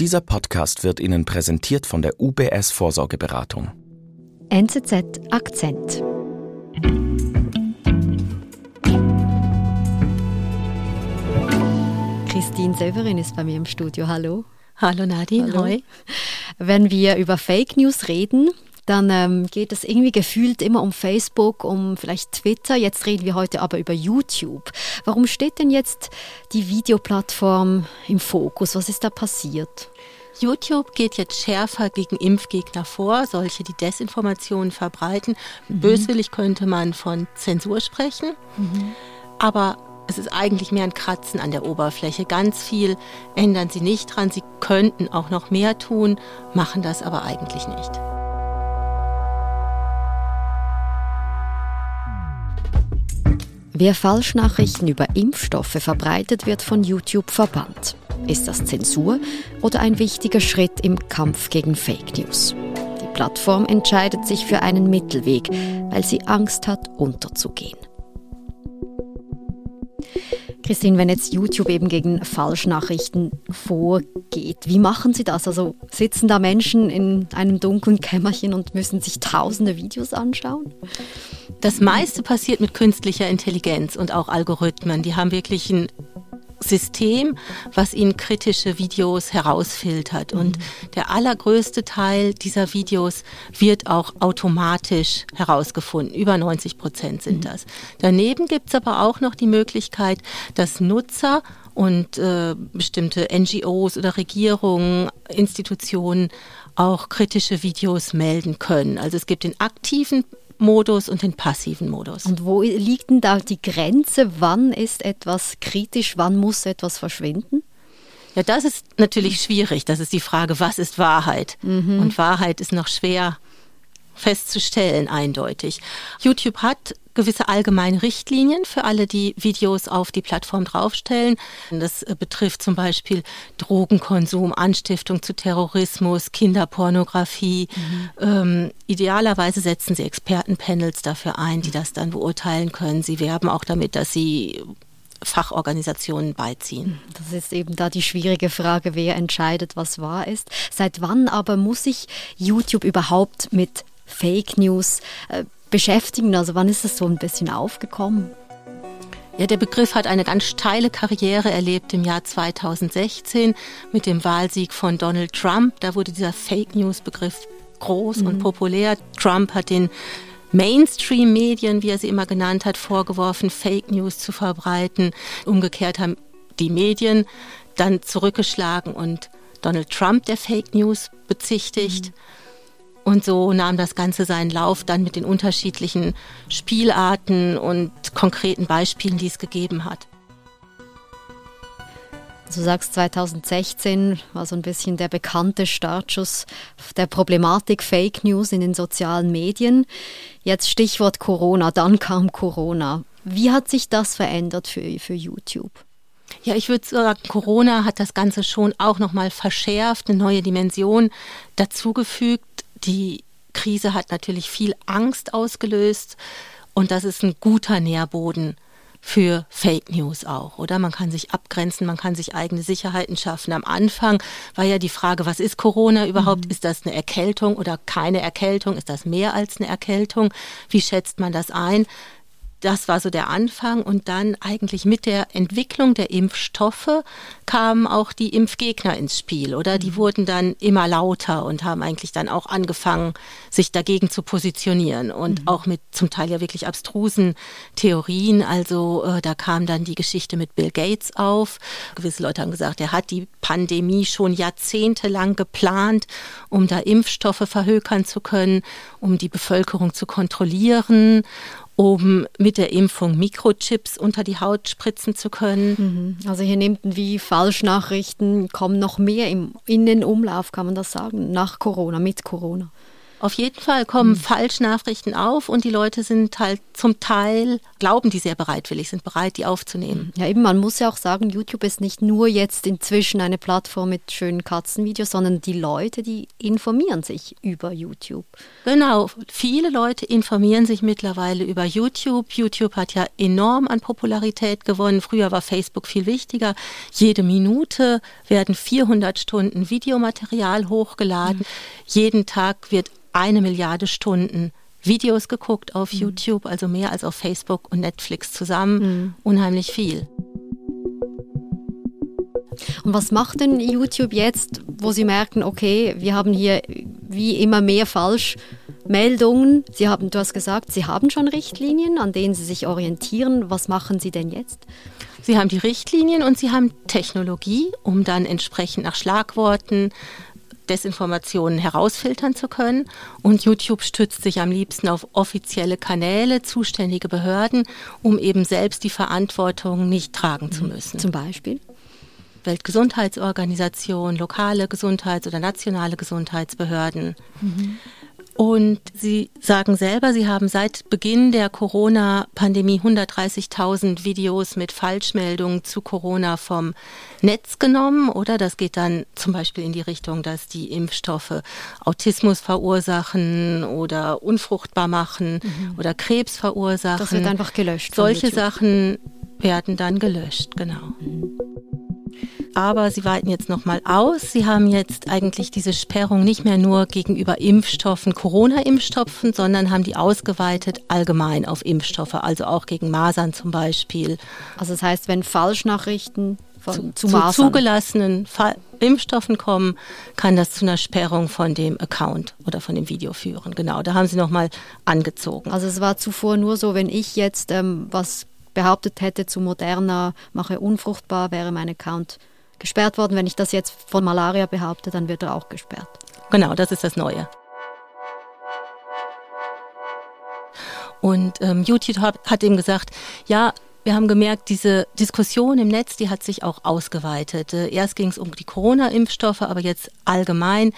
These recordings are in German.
Dieser Podcast wird Ihnen präsentiert von der UBS Vorsorgeberatung. NZZ Akzent. Christine Severin ist bei mir im Studio. Hallo. Hallo Nadine. Hallo. Hi. Wenn wir über Fake News reden, dann geht es irgendwie gefühlt immer um Facebook, um vielleicht Twitter. Jetzt reden wir heute aber über YouTube. Warum steht denn jetzt die Videoplattform im Fokus? Was ist da passiert? YouTube geht jetzt schärfer gegen Impfgegner vor, solche, die Desinformationen verbreiten. Böswillig könnte man von Zensur sprechen, aber es ist eigentlich mehr ein Kratzen an der Oberfläche. Ganz viel ändern sie nicht dran. Sie könnten auch noch mehr tun, machen das aber eigentlich nicht. Wer Falschnachrichten über Impfstoffe verbreitet, wird von YouTube verbannt. Ist das Zensur oder ein wichtiger Schritt im Kampf gegen Fake News? Die Plattform entscheidet sich für einen Mittelweg, weil sie Angst hat, unterzugehen. Christine, wenn jetzt YouTube eben gegen Falschnachrichten vorgeht, wie machen Sie das? Also sitzen da Menschen in einem dunklen Kämmerchen und müssen sich tausende Videos anschauen? Das meiste passiert mit künstlicher Intelligenz und auch Algorithmen. Die haben wirklich ein System, was ihnen kritische Videos herausfiltert. Und der allergrößte Teil dieser Videos wird auch automatisch herausgefunden. Über 90% sind das. Daneben gibt es aber auch noch die Möglichkeit, dass Nutzer und bestimmte NGOs oder Regierungen, Institutionen auch kritische Videos melden können. Also es gibt den aktiven Modus und den passiven Modus. Und wo liegt denn da die Grenze? Wann ist etwas kritisch? Wann muss etwas verschwinden? Ja, das ist natürlich schwierig. Das ist die Frage, was ist Wahrheit? Und Wahrheit ist noch schwer festzustellen, eindeutig. YouTube hat gewisse allgemeine Richtlinien für alle, die Videos auf die Plattform draufstellen. Das betrifft zum Beispiel Drogenkonsum, Anstiftung zu Terrorismus, Kinderpornografie. Idealerweise setzen sie Expertenpanels dafür ein, die das dann beurteilen können. Sie werben auch damit, dass sie Fachorganisationen beiziehen. Das ist eben da die schwierige Frage, wer entscheidet, was wahr ist. Seit wann aber muss sich YouTube überhaupt mit Fake News beschäftigen? Also wann ist das so ein bisschen aufgekommen? Ja, der Begriff hat eine ganz steile Karriere erlebt im Jahr 2016 mit dem Wahlsieg von Donald Trump. Da wurde dieser Fake News-Begriff groß und populär. Trump hat den Mainstream-Medien, wie er sie immer genannt hat, vorgeworfen, Fake News zu verbreiten. Umgekehrt haben die Medien dann zurückgeschlagen und Donald Trump der Fake News bezichtigt. Und so nahm das Ganze seinen Lauf dann mit den unterschiedlichen Spielarten und konkreten Beispielen, die es gegeben hat. Du sagst, 2016 war so ein bisschen der bekannte Startschuss der Problematik Fake News in den sozialen Medien. Jetzt Stichwort Corona, dann kam Corona. Wie hat sich das verändert für YouTube? Ja, ich würde sagen, Corona hat das Ganze schon auch nochmal verschärft, eine neue Dimension dazugefügt. Die Krise hat natürlich viel Angst ausgelöst und das ist ein guter Nährboden für Fake News auch, oder? Man kann sich abgrenzen, man kann sich eigene Sicherheiten schaffen. Am Anfang war ja die Frage, was ist Corona überhaupt? Ist das eine Erkältung oder keine Erkältung? Ist das mehr als eine Erkältung? Wie schätzt man das ein? Das war so der Anfang und dann eigentlich mit der Entwicklung der Impfstoffe kamen auch die Impfgegner ins Spiel, oder? Die wurden dann immer lauter und haben eigentlich dann auch angefangen, sich dagegen zu positionieren und auch mit zum Teil ja wirklich abstrusen Theorien. Also da kam dann die Geschichte mit Bill Gates auf. Gewisse Leute haben gesagt, er hat die Pandemie schon jahrzehntelang geplant, um da Impfstoffe verhökern zu können, um die Bevölkerung zu kontrollieren, um mit der Impfung Mikrochips unter die Haut spritzen zu können. Also hier nimmt wie Falschnachrichten, kommen noch mehr in den Umlauf, kann man das sagen, nach Corona, mit Corona. Auf jeden Fall kommen Falschnachrichten auf und die Leute sind halt zum Teil, glauben die sehr bereitwillig, sind bereit, die aufzunehmen. Ja eben, man muss ja auch sagen, YouTube ist nicht nur jetzt inzwischen eine Plattform mit schönen Katzenvideos, sondern die Leute, die informieren sich über YouTube. Genau, viele Leute informieren sich mittlerweile über YouTube. YouTube hat ja enorm an Popularität gewonnen. Früher war Facebook viel wichtiger. Jede Minute werden 400 Stunden Videomaterial hochgeladen. Jeden Tag wird 1 Milliarde Stunden Videos geguckt auf YouTube, also mehr als auf Facebook und Netflix zusammen. Unheimlich viel. Und was macht denn YouTube jetzt, wo Sie merken, okay, wir haben hier wie immer mehr Falschmeldungen? Du hast gesagt, Sie haben schon Richtlinien, an denen Sie sich orientieren. Was machen Sie denn jetzt? Sie haben die Richtlinien und Sie haben Technologie, um dann entsprechend nach Schlagworten Desinformationen herausfiltern zu können. Und YouTube stützt sich am liebsten auf offizielle Kanäle, zuständige Behörden, um eben selbst die Verantwortung nicht tragen zu müssen. Zum Beispiel? Weltgesundheitsorganisation, lokale Gesundheits- oder nationale Gesundheitsbehörden. Und Sie sagen selber, Sie haben seit Beginn der Corona-Pandemie 130.000 Videos mit Falschmeldungen zu Corona vom Netz genommen, oder? Das geht dann zum Beispiel in die Richtung, dass die Impfstoffe Autismus verursachen oder unfruchtbar machen oder Krebs verursachen. Das wird einfach gelöscht. Solche Sachen werden dann gelöscht, genau. Aber Sie weiten jetzt nochmal aus. Sie haben jetzt eigentlich diese Sperrung nicht mehr nur gegenüber Impfstoffen, Corona-Impfstoffen, sondern haben die ausgeweitet allgemein auf Impfstoffe, also auch gegen Masern zum Beispiel. Also das heißt, wenn Falschnachrichten zu zugelassenen Impfstoffen kommen, kann das zu einer Sperrung von dem Account oder von dem Video führen. Genau, da haben Sie nochmal angezogen. Also es war zuvor nur so, wenn ich jetzt was behauptet hätte zu Moderna, mache unfruchtbar, wäre mein Account gesperrt worden. Wenn ich das jetzt von Malaria behaupte, dann wird er auch gesperrt. Genau, das ist das Neue. Und YouTube hat eben gesagt, ja, wir haben gemerkt, diese Diskussion im Netz, die hat sich auch ausgeweitet. Erst ging es um die Corona-Impfstoffe, aber jetzt allgemein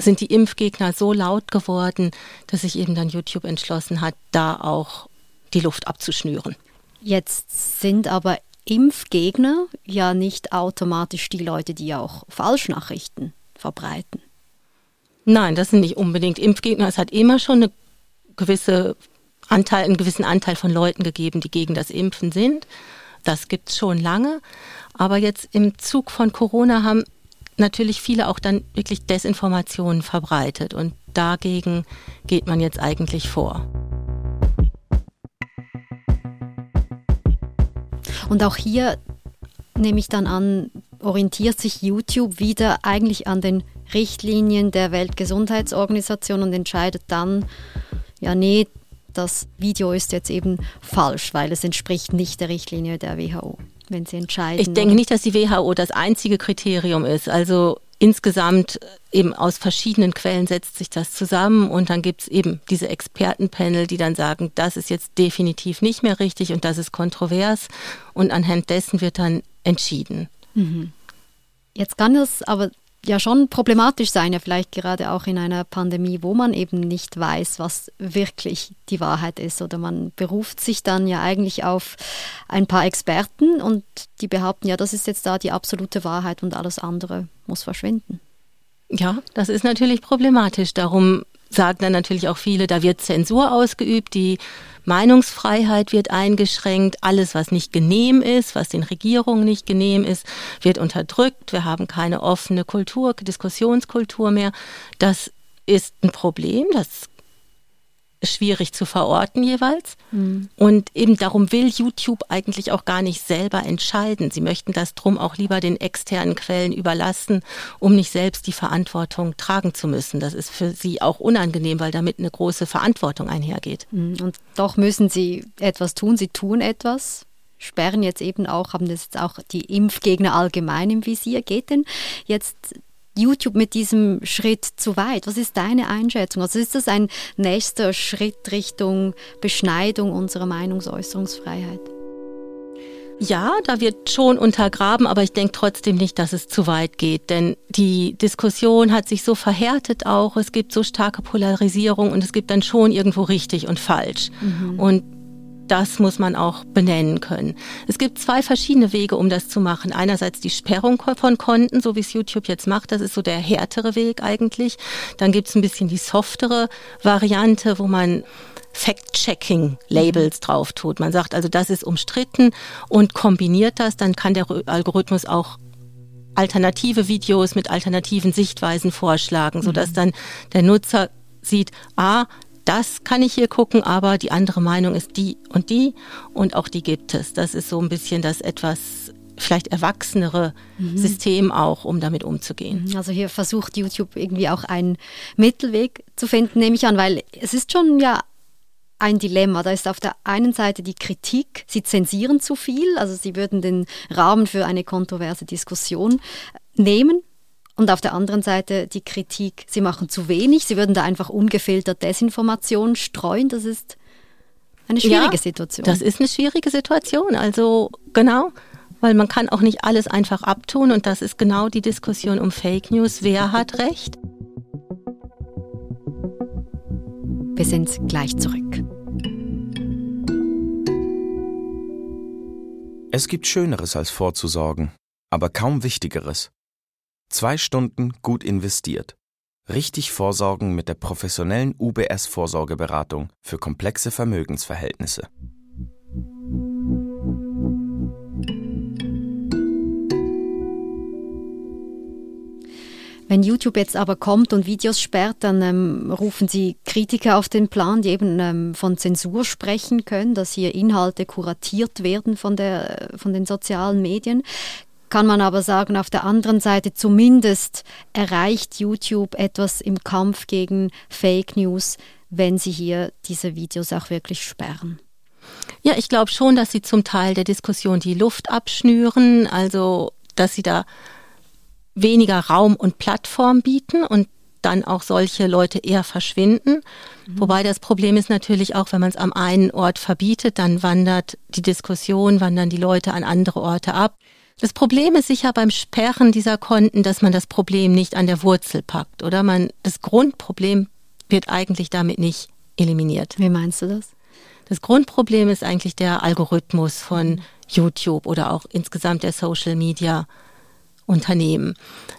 sind die Impfgegner so laut geworden, dass sich eben dann YouTube entschlossen hat, da auch die Luft abzuschnüren. Jetzt sind aber Impfgegner ja nicht automatisch die Leute, die ja auch Falschnachrichten verbreiten. Nein, das sind nicht unbedingt Impfgegner. Es hat immer schon einen gewissen Anteil von Leuten gegeben, die gegen das Impfen sind. Das gibt es schon lange. Aber jetzt im Zug von Corona haben natürlich viele auch dann wirklich Desinformationen verbreitet. Und dagegen geht man jetzt eigentlich vor. Und auch hier, nehme ich dann an, orientiert sich YouTube wieder eigentlich an den Richtlinien der Weltgesundheitsorganisation und entscheidet dann, ja nee, das Video ist jetzt eben falsch, weil es entspricht nicht der Richtlinie der WHO, wenn sie entscheiden. Ich denke nicht, dass die WHO das einzige Kriterium ist. Also insgesamt eben aus verschiedenen Quellen setzt sich das zusammen und dann gibt es eben diese Expertenpanel, die dann sagen, das ist jetzt definitiv nicht mehr richtig und das ist kontrovers und anhand dessen wird dann entschieden. Jetzt kann es aber ja schon problematisch sein, ja vielleicht gerade auch in einer Pandemie, wo man eben nicht weiß, was wirklich die Wahrheit ist, oder man beruft sich dann ja eigentlich auf ein paar Experten und die behaupten, ja das ist jetzt da die absolute Wahrheit und alles andere muss verschwinden. Ja, das ist natürlich problematisch. Darum sagen dann natürlich auch viele, da wird Zensur ausgeübt, die Meinungsfreiheit wird eingeschränkt, alles, was nicht genehm ist, was den Regierungen nicht genehm ist, wird unterdrückt. Wir haben keine offene Kultur, Diskussionskultur mehr. Das ist ein Problem, das ist schwierig zu verorten jeweils. Und eben darum will YouTube eigentlich auch gar nicht selber entscheiden. Sie möchten das drum auch lieber den externen Quellen überlassen, um nicht selbst die Verantwortung tragen zu müssen. Das ist für sie auch unangenehm, weil damit eine große Verantwortung einhergeht. Und doch müssen sie etwas tun. Sie tun etwas, sperren jetzt eben auch, haben das jetzt auch die Impfgegner allgemein im Visier. Geht denn jetzt YouTube mit diesem Schritt zu weit? Was ist deine Einschätzung? Also ist das ein nächster Schritt Richtung Beschneidung unserer Meinungsäußerungsfreiheit? Ja, da wird schon untergraben, aber ich denke trotzdem nicht, dass es zu weit geht, denn die Diskussion hat sich so verhärtet auch, es gibt so starke Polarisierung und es gibt dann schon irgendwo richtig und falsch. Mhm. Und das muss man auch benennen können. Es gibt zwei verschiedene Wege, um das zu machen. Einerseits die Sperrung von Konten, so wie es YouTube jetzt macht. Das ist so der härtere Weg eigentlich. Dann gibt es ein bisschen die softere Variante, wo man Fact-Checking-Labels drauf tut. Man sagt also, das ist umstritten und kombiniert das, dann kann der Algorithmus auch alternative Videos mit alternativen Sichtweisen vorschlagen, sodass dann der Nutzer sieht, das kann ich hier gucken, aber die andere Meinung ist die und auch die gibt es. Das ist so ein bisschen das etwas vielleicht erwachsenere System auch, um damit umzugehen. Also hier versucht YouTube irgendwie auch einen Mittelweg zu finden, nehme ich an, weil es ist schon ein Dilemma. Da ist auf der einen Seite die Kritik, sie zensieren zu viel, also sie würden den Rahmen für eine kontroverse Diskussion nehmen. Und auf der anderen Seite die Kritik, sie machen zu wenig, sie würden da einfach ungefiltert Desinformation streuen. Das ist eine schwierige Situation. Das ist eine schwierige Situation, also genau, weil man kann auch nicht alles einfach abtun und das ist genau die Diskussion um Fake News. Wer hat Recht? Wir sind gleich zurück. Es gibt Schöneres als vorzusorgen, aber kaum Wichtigeres. 2 Stunden gut investiert. Richtig vorsorgen mit der professionellen UBS-Vorsorgeberatung für komplexe Vermögensverhältnisse. Wenn YouTube jetzt aber kommt und Videos sperrt, dann rufen sie Kritiker auf den Plan, die eben von Zensur sprechen können, dass hier Inhalte kuratiert werden von den sozialen Medien. Kann man aber sagen, auf der anderen Seite zumindest erreicht YouTube etwas im Kampf gegen Fake News, wenn sie hier diese Videos auch wirklich sperren. Ja, ich glaube schon, dass sie zum Teil der Diskussion die Luft abschnüren, also dass sie da weniger Raum und Plattform bieten und dann auch solche Leute eher verschwinden. Wobei das Problem ist natürlich auch, wenn man es am einen Ort verbietet, dann wandern die Leute an andere Orte ab. Das Problem ist sicher beim Sperren dieser Konten, dass man das Problem nicht an der Wurzel packt, oder? Das Grundproblem wird eigentlich damit nicht eliminiert. Wie meinst du das? Das Grundproblem ist eigentlich der Algorithmus von YouTube oder auch insgesamt der Social Media Unternehmen.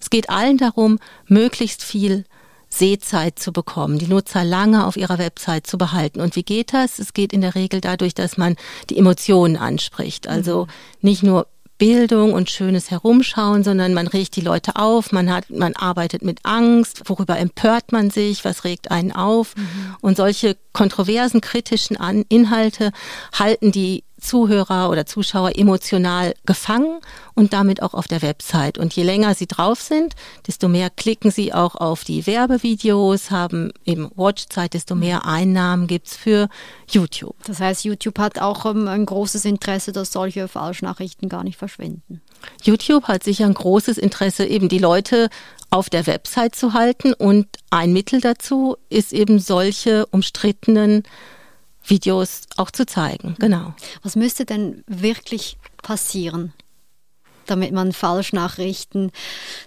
Es geht allen darum, möglichst viel Sehzeit zu bekommen, die Nutzer lange auf ihrer Website zu behalten. Und wie geht das? Es geht in der Regel dadurch, dass man die Emotionen anspricht. Also nicht nur Bildung und schönes Herumschauen, sondern man regt die Leute auf, man arbeitet mit Angst, worüber empört man sich, was regt einen auf? Und solche kontroversen, kritischen Inhalte halten die Zuhörer oder Zuschauer emotional gefangen und damit auch auf der Website. Und je länger sie drauf sind, desto mehr klicken sie auch auf die Werbevideos, haben eben Watchzeit, desto mehr Einnahmen gibt es für YouTube. Das heißt, YouTube hat auch ein großes Interesse, dass solche Falschnachrichten gar nicht verschwinden. YouTube hat sicher ein großes Interesse, eben die Leute auf der Website zu halten. Und ein Mittel dazu ist eben solche umstrittenen Videos auch zu zeigen, genau. Was müsste denn wirklich passieren, damit man Falschnachrichten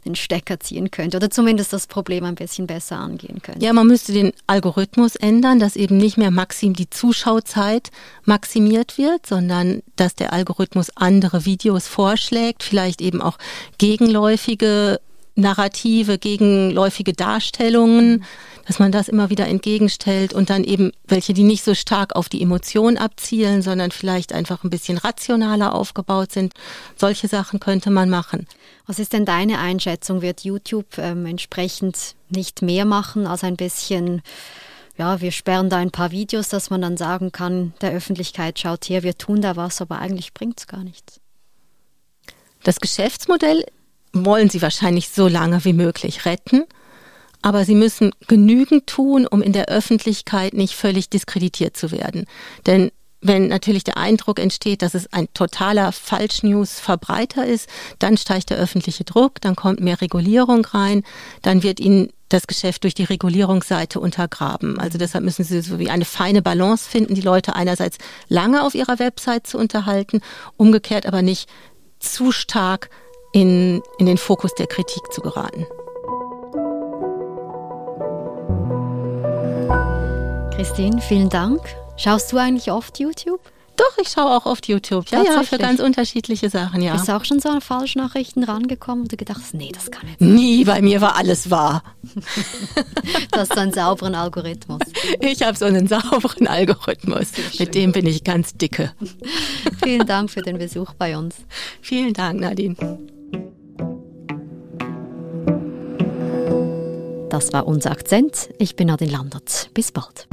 den Stecker ziehen könnte oder zumindest das Problem ein bisschen besser angehen könnte? Ja, man müsste den Algorithmus ändern, dass eben nicht mehr die Zuschauzeit maximiert wird, sondern dass der Algorithmus andere Videos vorschlägt, vielleicht eben auch gegenläufige Narrative, gegenläufige Darstellungen, dass man das immer wieder entgegenstellt und dann eben welche, die nicht so stark auf die Emotionen abzielen, sondern vielleicht einfach ein bisschen rationaler aufgebaut sind. Solche Sachen könnte man machen. Was ist denn deine Einschätzung? Wird YouTube entsprechend nicht mehr machen als ein bisschen, wir sperren da ein paar Videos, dass man dann sagen kann, der Öffentlichkeit, schaut her, wir tun da was, aber eigentlich bringt es gar nichts? Das Geschäftsmodell wollen sie wahrscheinlich so lange wie möglich retten, aber sie müssen genügend tun, um in der Öffentlichkeit nicht völlig diskreditiert zu werden. Denn Wenn natürlich der Eindruck entsteht, dass es ein totaler Falschnews-Verbreiter ist, dann steigt der öffentliche Druck, dann kommt mehr Regulierung rein, dann wird ihnen das Geschäft durch die Regulierungsseite untergraben. Also deshalb müssen sie so wie eine feine Balance finden, die Leute einerseits lange auf ihrer Website zu unterhalten, umgekehrt aber nicht zu stark in den Fokus der Kritik zu geraten. Christine, vielen Dank. Schaust du eigentlich oft YouTube? Doch, ich schaue auch oft YouTube. Ja, für ganz unterschiedliche Sachen, ja. Bist du auch schon so an Falschnachrichten rangekommen und du gedacht hast, nee, das kann ich nicht. Nie, bei mir war alles wahr. Du hast so einen sauberen Algorithmus. Ich habe so einen sauberen Algorithmus. Mit dem bin ich ganz dicke. Vielen Dank für den Besuch bei uns. Vielen Dank, Nadine. Das war unser Akzent. Ich bin Nadine Landert. Bis bald.